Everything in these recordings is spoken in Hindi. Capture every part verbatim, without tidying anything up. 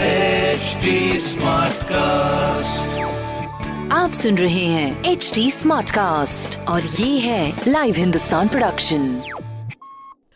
H D Smartcast. आप सुन रहे हैं H D Smartcast और ये है लाइव हिंदुस्तान प्रोडक्शन।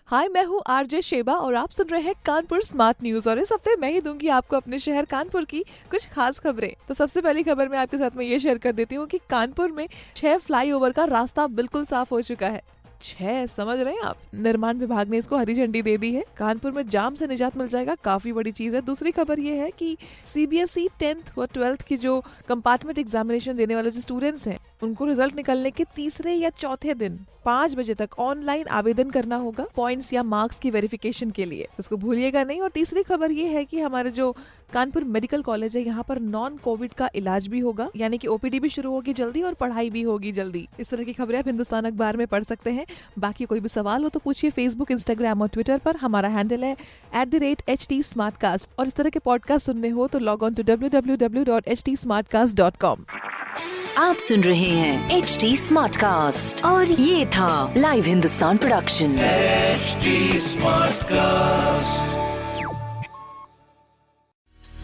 हाय, मैं हूँ आरजे शेबा और आप सुन रहे हैं कानपुर स्मार्ट न्यूज, और इस हफ्ते मैं ही दूंगी आपको अपने शहर कानपुर की कुछ खास खबरें। तो सबसे पहली खबर मैं आपके साथ में ये शेयर कर देती हूँ कि कानपुर में छह फ्लाईओवर का रास्ता बिल्कुल साफ हो चुका है। छह, समझ रहे हैं आप। निर्माण विभाग ने इसको हरी झंडी दे दी है। कानपुर में जाम से निजात मिल जाएगा, काफी बड़ी चीज है। दूसरी खबर ये है कि सीबीएसई टेंथ और ट्वेल्थ की जो कंपार्टमेंट एग्जामिनेशन देने वाले जो स्टूडेंट्स हैं, उनको रिजल्ट निकलने के तीसरे या चौथे दिन पाँच बजे तक ऑनलाइन आवेदन करना होगा पॉइंट्स या मार्क्स की वेरिफिकेशन के लिए, इसको भूलिएगा नहीं। और तीसरी खबर ये है कि हमारे जो कानपुर मेडिकल कॉलेज है, यहाँ पर नॉन कोविड का इलाज भी होगा, यानी कि ओपीडी भी शुरू होगी जल्दी और पढ़ाई भी होगी जल्दी। इस तरह की खबरें आप हिंदुस्तान अखबार में पढ़ सकते हैं। बाकी कोई भी सवाल हो तो पूछिए फेसबुक, इंस्टाग्राम और ट्विटर पर। हमारा हैंडल है at the rate H T smart cast. और इस तरह के पॉडकास्ट सुनने हो तो log on to W W W dot H T smart cast dot com. आप सुन रहे हैं एच टी स्मार्ट कास्ट और ये था live Hindustan production H T smart cast.